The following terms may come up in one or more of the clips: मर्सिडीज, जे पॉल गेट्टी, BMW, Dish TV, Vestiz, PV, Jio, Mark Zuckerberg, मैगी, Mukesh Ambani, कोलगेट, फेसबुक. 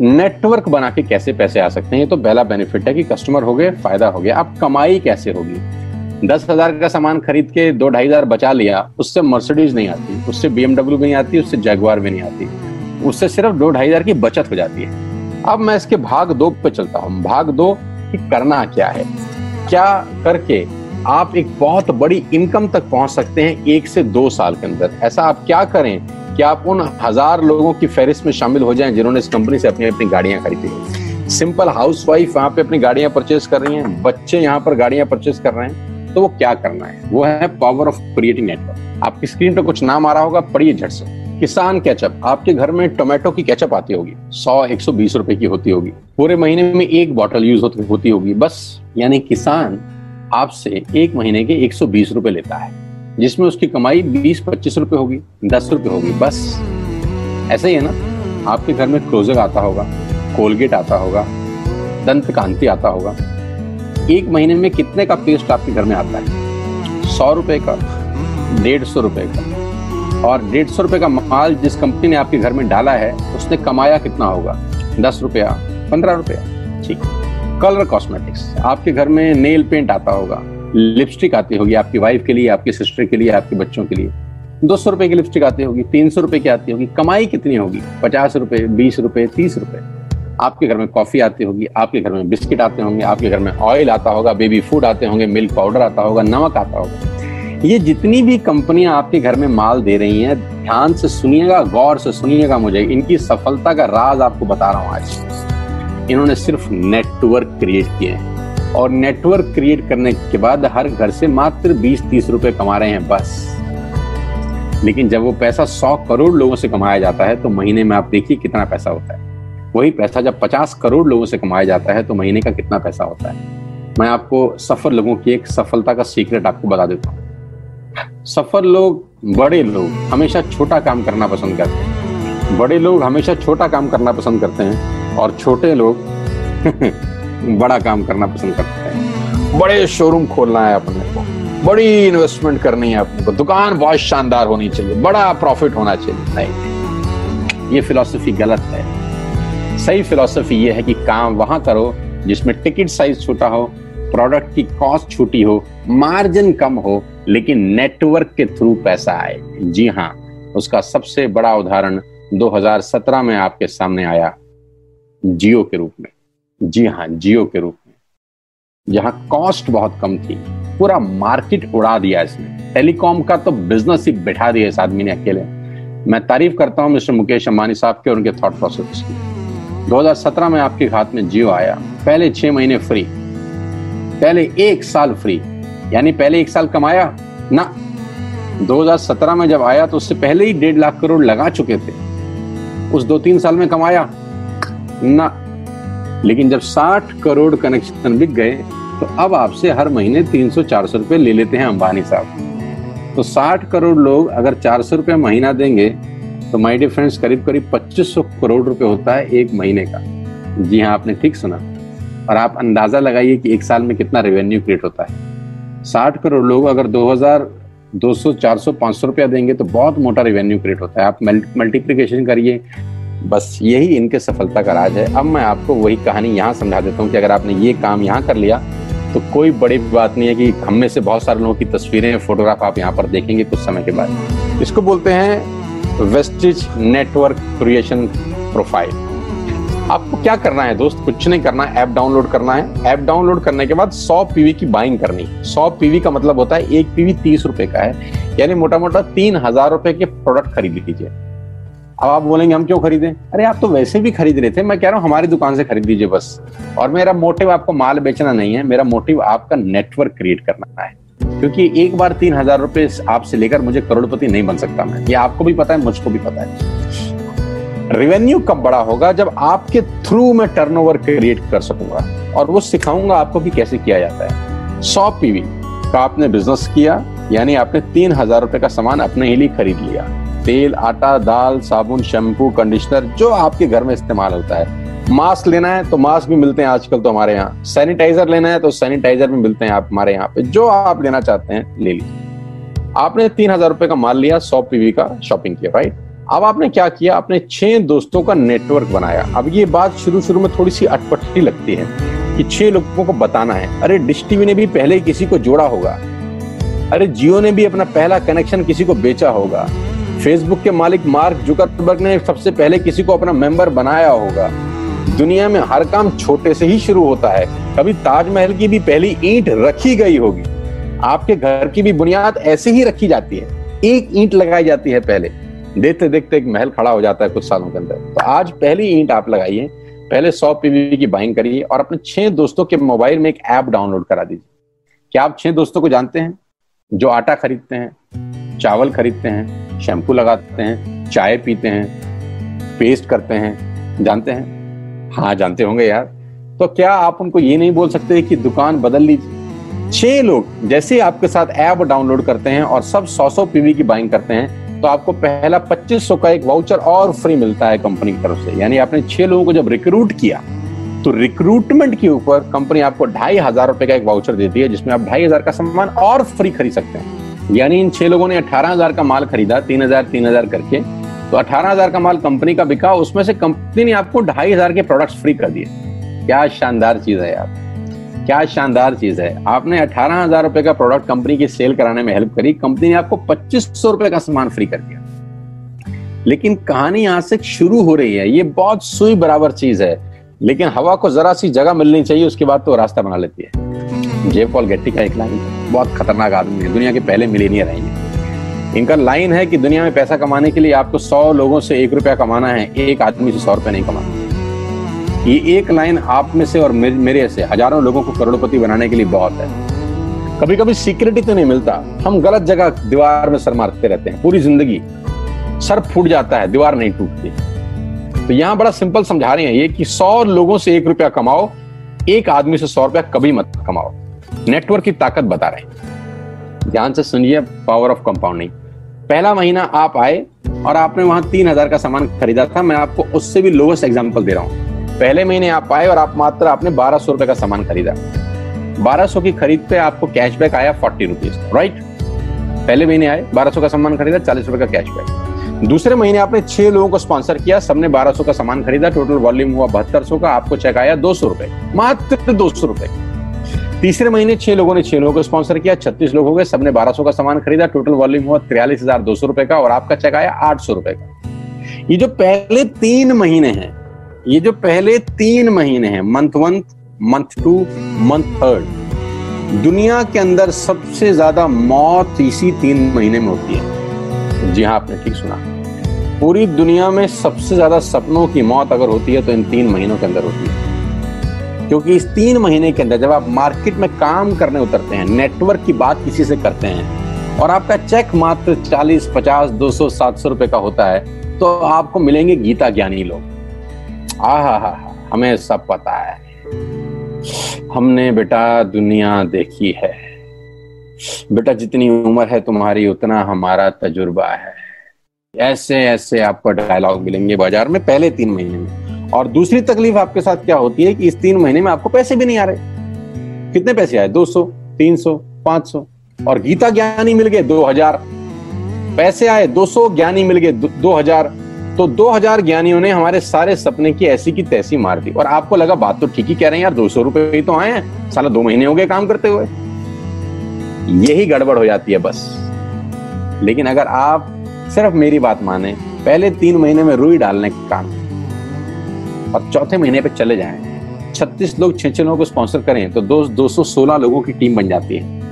Network बना के कैसे पैसे आ सकते हैं, ये तो पहला बेनिफिट है कि कस्टमर हो गए, फायदा हो गया। अब कमाई कैसे होगी? 10,000 का सामान खरीद के 2-2,500 बचा लिया, उससे मर्सिडीज नहीं आती, उससे BMW भी नहीं आती, उससे जैगुआर भी नहीं आती, उससे सिर्फ 2-2,500 की बचत हो जाती है। अब मैं इसके भाग 2 पे चलता हूँ। भाग 2 कि करना क्या है, क्या करके आप एक बहुत बड़ी इनकम तक पहुंच सकते हैं 1 से 2 साल के अंदर। ऐसा आप क्या करें कि आप उन 1000 लोगों की फहरिस्त में शामिल हो जाएं जिन्होंने इस कंपनी से अपनी अपनी गाड़ियां खरीदी हैं। सिंपल हाउसवाइफ यहाँ पे अपनी गाड़ियां परचेज कर रही हैं, बच्चे यहाँ पर गाड़ियां परचेज कर रहे हैं। तो वो क्या करना है, वो है पावर ऑफ क्रिएटिंग नेटवर्क। आपकी स्क्रीन पर कुछ नाम आ रहा होगा, पढ़िए झट से। किसान केचप, आपके घर में टोमेटो की केचप आती होगी, 100-120 रुपए की होती होगी, पूरे महीने में 1 बॉटल यूज होती होगी बस। यानी किसान आपसे 1 महीने के 120 रुपए लेता है, जिसमें उसकी कमाई 20-25 रुपए होगी, 10 रुपए होगी बस। ऐसा ही है ना, आपके घर में क्लोजर आता होगा, कोलगेट आता होगा, दंत कांति आता होगा। 1 महीने में कितने का पेस्ट आपके घर में आता है? 100 रुपए का, 150 रुपए का। और 150 रुपए का माल जिस कंपनी ने आपके घर में डाला है, उसने कमाया कितना होगा? 10 रुपया, 15 रुपया। ठीक। कलर कॉस्मेटिक्स, आपके घर में नेल पेंट आता होगा, लिपस्टिक आती होगी आपकी वाइफ के लिए, आपकी सिस्टर के लिए, आपके बच्चों के लिए। 200 रुपए की लिपस्टिक आती होगी, 300 रुपए की आती होगी। कमाई कितनी होगी? 50 रुपए, 20 रुपए, 30 रुपए। आपके घर में कॉफी आती होगी, आपके घर में बिस्किट आते होंगे, आपके घर में ऑयल आता होगा, बेबी फूड आते होंगे, मिल्क पाउडर आता होगा, नमक आता होगा। ये जितनी भी कंपनियां आपके घर में माल दे रही हैं, ध्यान से सुनिएगा, गौर से सुनिएगा, मुझे इनकी सफलता का राज आपको बता रहा हूं आज। इन्होंने सिर्फ नेटवर्क क्रिएट किए हैं, और नेटवर्क क्रिएट करने के बाद हर घर से मात्र 20-30 रुपए कमा रहे हैं बस। लेकिन जब वो पैसा 100 करोड़ लोगों से कमाया जाता है, तो महीने में आप देखिए कितना पैसा होता है। वही पैसा जब 50 करोड़ लोगों से कमाया जाता है, तो महीने का कितना पैसा होता है। मैं आपको सफल लोगों की एक सफलता का सीक्रेट आपको बता देता हूँ। सफल लोग, बड़े लोग हमेशा छोटा काम करना पसंद करते हैं, बड़े लोग हमेशा छोटा काम करना पसंद करते हैं, और छोटे लोग बड़ा काम करना पसंद करते हैं। बड़े शोरूम खोलना है अपने को, बड़ी इन्वेस्टमेंट करनी है अपने को, दुकान बहुत शानदार होनी चाहिए, बड़ा प्रॉफिट होना चाहिए। नहीं, ये फिलॉसफी गलत है। सही फिलॉसफी ये है कि काम वहां करो जिसमें टिकट साइज छोटा हो, प्रोडक्ट की कॉस्ट छोटी हो, मार्जिन कम हो, लेकिन नेटवर्क के थ्रू पैसा आए। जी हाँ, उसका सबसे बड़ा उदाहरण 2017 में आपके सामने आया जियो के रूप में। जी हाँ, जियो के रूप में, जहां कॉस्ट बहुत कम थी, पूरा मार्केट उड़ा दिया इसने। टेलीकॉम का तो बिजनेस ही बिठा दिया इस आदमी ने अकेले। मैं तारीफ करता हूं मिस्टर मुकेश अंबानी साहब के और उनके थॉट प्रोसेस की। 2017 में आपके हाथ में जियो आया, पहले 6 महीने फ्री, पहले 1 साल फ्री। यानी पहले 1 साल कमाया ना, 2017 में जब आया तो उससे पहले ही 1.5 लाख करोड़ लगा चुके थे। उस 2-3 साल में कमाया ना, लेकिन जब 60 करोड़ कनेक्शन बिक गए, तो अब आपसे हर महीने 300-400 रुपए ले लेते हैं अंबानी साहब। तो 60 करोड़ लोग अगर 400 रुपये महीना देंगे, तो माय डियर फ्रेंड्स करीब करीब 2500 करोड़ रुपये होता है 1 महीने का। जी हाँ, आपने ठीक सुना। और आप अंदाजा लगाइए कि 1 साल में कितना रेवेन्यू क्रिएट होता है। 60 करोड़ लोग अगर 2,200, 400, 500 रुपया देंगे, तो बहुत मोटा रेवेन्यू क्रिएट होता है। आप मल्टीप्लिकेशन करिए, बस यही इनके सफलता का राज है। अब मैं आपको वही कहानी यहाँ समझा देता हूँ कि अगर आपने ये काम यहाँ कर लिया, तो कोई बड़ी बात नहीं है कि हम में से बहुत सारे लोगों की तस्वीरें, फोटोग्राफ आप यहाँ पर देखेंगे कुछ समय के बाद। इसको बोलते हैं वेस्टिज नेटवर्क क्रिएशन प्रोफाइल। आपको क्या करना है दोस्त? कुछ नहीं करना है, ऐप डाउनलोड करना है। ऐप डाउनलोड करने के बाद 100 पीवी की बाइंग करनी। 100 पीवी का मतलब होता है 1 पीवी 30 रुपए का है, यानी मोटा मोटा 3,000 रुपए के प्रोडक्ट खरीद लीजिए। अब आप बोलेंगे हम क्यों खरीदें? अरे आप तो वैसे भी खरीद रहे थे। मैं कह रहा हूँ हमारी दुकान से खरीद लीजिए बस। और मेरा मोटिव आपको माल बेचना नहीं है, मेरा मोटिव आपका नेटवर्क क्रिएट करना है। क्योंकि एक बार 3,000 रुपए आपसे लेकर मुझे करोड़पति नहीं बन सकता मैं, ये आपको भी पता है, मुझको भी पता है। रेवेन्यू कब बड़ा होगा? जब आपके थ्रू मैं टर्नओवर क्रिएट कर सकूंगा, और वो सिखाऊंगा आपको कि कैसे किया जाता है। 100 पीवी का आपने बिजनेस किया, यानी आपने 3,000 रुपए का सामान अपने ही लिए खरीद लिया। तेल, आटा, दाल, साबुन, शैम्पू, कंडीशनर, जो आपके घर में इस्तेमाल होता है। मास्क लेना है तो मास्क भी मिलते हैं आजकल तो हमारे यहाँ। सैनिटाइजर लेना है तो सैनिटाइजर भी मिलते हैं आप हमारे यहाँ पे। जो आप लेना चाहते हैं ले लीजिए। आपने 3,000 रुपए का माल लिया, 100 पीवी का शॉपिंग किया, राइट। अब आपने क्या किया, आपने 6 दोस्तों का नेटवर्क बनाया। अब ये बात शुरू में थोड़ी सी अटपटी लगती है कि 6 लोगों को बताना है। अरे डिश टीवी ने भी पहले किसी को जोड़ा होगा, अरे जियो ने भी अपना पहला कनेक्शन किसी को बेचा होगा, फेसबुक के मालिक मार्क जुकरबर्ग ने सबसे पहले किसी को अपना मेंबर बनाया होगा। दुनिया में हर काम छोटे से ही शुरू होता है। कभी ताजमहल की भी पहली ईंट रखी गई होगी, आपके घर की भी बुनियाद ऐसे ही रखी जाती है, एक ईंट लगाई जाती है पहले, देखते देखते एक महल खड़ा हो जाता है कुछ सालों के अंदर। तो आज पहली ईंट आप लगाइए, पहले 100 PV की बाइंग करिए और अपने 6 दोस्तों के मोबाइल में एक ऐप डाउनलोड करा दीजिए। क्या आप 6 दोस्तों को जानते हैं जो आटा खरीदते हैं, चावल खरीदते हैं, शैम्पू लगाते हैं, चाय पीते हैं, पेस्ट करते हैं? जानते हैं? हाँ जानते होंगे यार। तो क्या आप उनको ये नहीं बोल सकते कि दुकान बदल लीजिए? 6 लोग जैसे आपके साथ ऐप डाउनलोड करते हैं और सब 100 PV की बाइंग करते हैं तो आपको पहला 2500 का एक वाउचर और फ्री मिलता है कंपनी की तरफ से। यानी आपने 6 लोगों को जब रिक्रूट किया तो रिक्रूटमेंट के ऊपर कंपनी आपको 2500 रुपए का एक वाउचर देती है जिसमें आप 2500 का सामान और फ्री खरीद सकते हैं। यानी इन 6 लोगों ने 18,000 का माल खरीदा, 3,000 करके, तो 18,000 का माल कंपनी का बिका, उसमें से कंपनी ने आपको 2500 के प्रोडक्ट्स फ्री कर दिए। क्या शानदार चीज है यार, क्या शानदार चीज है। आपने 18,000 रुपए का प्रोडक्ट कंपनी की सेल कराने में हेल्प करी, कंपनी ने आपको 2,500 रुपए का सामान फ्री कर दिया। लेकिन कहानी यहां से शुरू हो रही है। ये बहुत सुई बराबर चीज है, लेकिन हवा को जरा सी जगह मिलनी चाहिए, उसके बाद तो रास्ता बना लेती है। जे पॉल गेट्टी का एक लाइन, बहुत खतरनाक आदमी है, दुनिया के पहले मिलेनियर है। इनका लाइन है कि दुनिया में पैसा कमाने के लिए आपको 100 लोगों से 1 रुपया कमाना है, एक आदमी से 100 रुपये नहीं कमाना। ये एक लाइन आप में से और मेरे से हजारों लोगों को करोड़पति बनाने के लिए बहुत है। कभी कभी सिक्योरिटी तो नहीं मिलता, हम गलत जगह दीवार में सर मारते रहते हैं पूरी जिंदगी, सर फूट जाता है, दीवार नहीं टूटती। तो यहाँ बड़ा सिंपल समझा रहे हैं ये कि 100 लोगों से 1 रुपया कमाओ, एक आदमी से 100 रुपया कभी मत कमाओ। नेटवर्क की ताकत बता रहे हैं, ध्यान से सुनिए। Power of compounding. पहला महीना आप आए और आपने वहां 3,000 का सामान खरीदा था, मैं आपको उससे भी लोएस्ट एग्जाम्पल दे रहा हूँ। पहले महीने आप आए और आप मात्र आपने 1,200 रुपए का सामान खरीदा, 1,200 की खरीद पे आपको कैशबैक आया 40 रुपीज, राइट। पहले महीने आए, 1,200 का सामान खरीदा, 40 रुपए का कैशबैक। दूसरे महीने आपने 6 लोगों को स्पॉन्सर किया, सबने 1,200 का सामान खरीदा, टोटल वॉल्यूम हुआ 7200 का, आपको चेक आया 200 रुपए, मात्र 200 रुपए। तीसरे महीने 6 लोगों ने 6 लोगों को स्पॉन्सर किया, 36 लोग हो गए, सबने 1,200 का सामान खरीदा, टोटल वॉल्यूम हुआ 43,200 रुपए का और आपका चेक आया 800 रुपए का। ये जो पहले 3 महीने हैं, ये जो पहले 3 महीने हैं, मंथ 1, मंथ 2, मंथ 3, दुनिया के अंदर सबसे ज्यादा मौत इसी 3 महीने में होती है। जी हाँ, आपने ठीक सुना, पूरी दुनिया में सबसे ज्यादा सपनों की मौत अगर होती है तो इन 3 महीनों के अंदर होती है। क्योंकि इस 3 महीने के अंदर जब आप मार्केट में काम करने उतरते हैं, नेटवर्क की बात किसी से करते हैं और आपका चेक मात्र 40, 50, 200, 700 रुपए का होता है, तो आपको मिलेंगे गीता ज्ञानी लोग। आहा, हमें सब पता है, हमने बेटा दुनिया देखी है, बेटा जितनी उम्र है तुम्हारी उतना हमारा तजुर्बा है, ऐसे ऐसे आपको डायलॉग मिलेंगे बाजार में पहले 3 महीने में। और दूसरी तकलीफ आपके साथ क्या होती है कि इस 3 महीने में आपको पैसे भी नहीं आ रहे। कितने पैसे आए? 200, 300, 500। और गीता ज्ञानी मिल गए 2000 पैसे आए, 200 ज्ञानी मिल गए 2000। तो 2000 ज्ञानियों ने हमारे सारे सपने की ऐसी की तैसी मार दी और आपको लगा बात तो ठीक ही कह रहे हैं यार, 200 रुपए ही तो आए हैं, साला 2 महीने हो गए काम करते हुए। यही गड़बड़ हो जाती है बस। लेकिन अगर आप सिर्फ मेरी बात माने, पहले 3 महीने में रुई डालने का काम, और चौथे महीने पे चले जाएं, 36 लोग 6 लोगों को स्पॉन्सर करें तो 216 लोगों की टीम बन जाती है।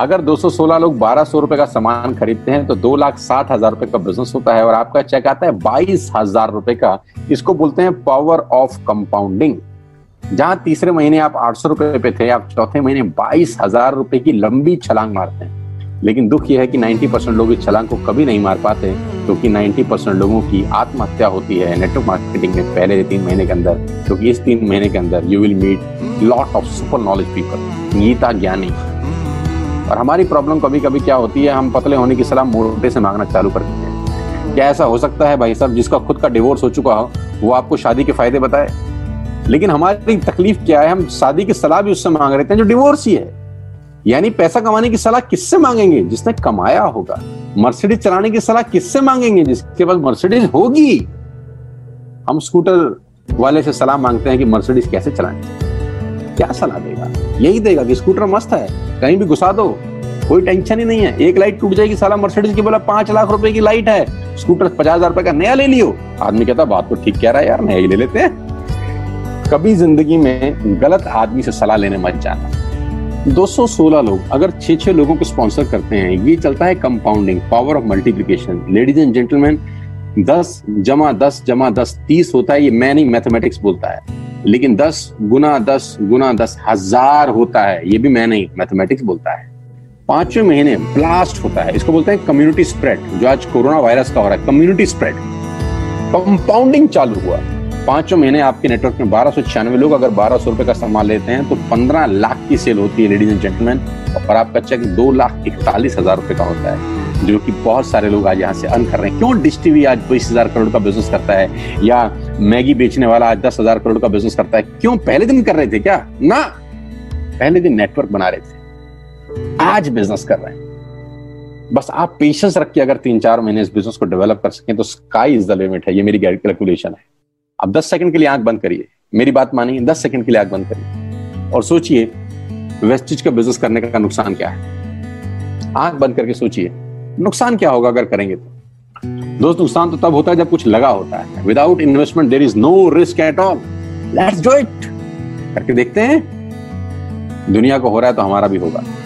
अगर 216 लोग 1,200 रुपए का सामान खरीदते हैं तो 2,60,000 रुपए का बिजनेस होता है और आपका चेक आता है 22,000 रुपए का। इसको बोलते हैं पावर ऑफ कंपाउंडिंग। जहां तीसरे महीने आप 800 रुपए पे थे, आप चौथे महीने 22,000 रुपए की लंबी छलांग मारते हैं। लेकिन दुख यह है कि 90% लोग इस छलांग को कभी नहीं मार पाते, क्योंकि 90% लोगों की आत्महत्या होती है नेटवर्क मार्केटिंग में पहले 3 महीने के अंदर। क्योंकि इस 3 महीने के अंदर you will meet lot of super knowledge people, Gita ज्ञानी। और हमारी प्रॉब्लम कभी कभी क्या होती है, हम पतले होने की सलाह मोटे से मांगना चालू करते हैं। क्या ऐसा हो सकता है भाई साहब, जिसका खुद का डिवोर्स हो चुका हो वो आपको शादी के फायदे बताए? लेकिन हमारी तकलीफ क्या है, हम शादी की सलाह भी उससे मांग रहे हैं जो डिवोर्स ही है। यानी पैसा कमाने की सलाह किससे मांगेंगे? जिसने कमाया होगा। मर्सिडीज चलाने की सलाह किससे मांगेंगे? जिसके पास मर्सिडीज होगी। हम स्कूटर वाले से सलाह मांगते हैं कि मर्सिडीज कैसे चलाएं, क्या सलाह देगा? यही देगा कि स्कूटर मस्त है, कहीं भी घुसा दो, कोई टेंशन ही नहीं है। एक लाइट टूट जाएगी, साला मर्सिडीज की बोला 5 लाख रुपए की लाइट है, स्कूटर 50,000 रुपए का नया ले लियो। आदमी कहता बात तो ठीक कह रहा है यार, नया ही ले लेते हैं। कभी जिंदगी में गलत आदमी से सलाह लेने मत जाना। 216 लोग अगर 6-6 लोगों को स्पॉन्सर करते हैं, ये चलता है compounding, power of multiplication. Ladies and gentleman 10 जमा 10 जमा 10 30 होता है, ये मैं नहीं मैथमेटिक्स बोलता है, लेकिन 10 गुना 10 गुना 10 हजार होता है, ये भी मैं नहीं मैथमेटिक्स बोलता है। 5वें महीने ब्लास्ट होता है, इसको बोलते हैं कम्युनिटी स्प्रेड, जो आज कोरोना वायरस का हो रहा है। कम्युनिटी स्प्रेड कंपाउंडिंग चालू हुआ। 5वें महीने आपके नेटवर्क में 1296 लोग अगर 1200 रुपए का सामान लेते हैं तो 15 लाख की सेल होती है लेडीज एंड जेंटलमैन, और आपका चेक 2,41,000 रुपए का होता है, जो कि बहुत सारे लोग आज यहाँ से अर्न कर रहे हैं। क्यों डिश टीवी आज 20,000 करोड़ का बिजनेस करता है, या मैगी बेचने वाला आज 10,000 करोड़ का बिजनेस करता है? क्यों? पहले दिन कर रहे थे क्या? ना, पहले दिन नेटवर्क बना रहे थे, आज बिजनेस कर रहे हैं। बस आप पेशेंस रख के अगर 3-4 महीने इस बिजनेस को डेवलप कर सकें तो स्काई इज द लिमिट है, ये मेरी कैलकुलेशन है। आप 10 सेकंड के लिए आंख बंद करिए, मेरी बात मानिए, 10 सेकंड के लिए आंख बंद करिए और सोचिए वेस्टिज का बिजनेस करने का नुकसान क्या है। आंख बंद करके सोचिए नुकसान क्या होगा अगर करेंगे तो। दोस्त, नुकसान तो तब होता है जब कुछ लगा होता है। Without investment there is no risk at all. Let's do it करके देखते हैं, दुनिया को हो रहा है तो हमारा भी होगा।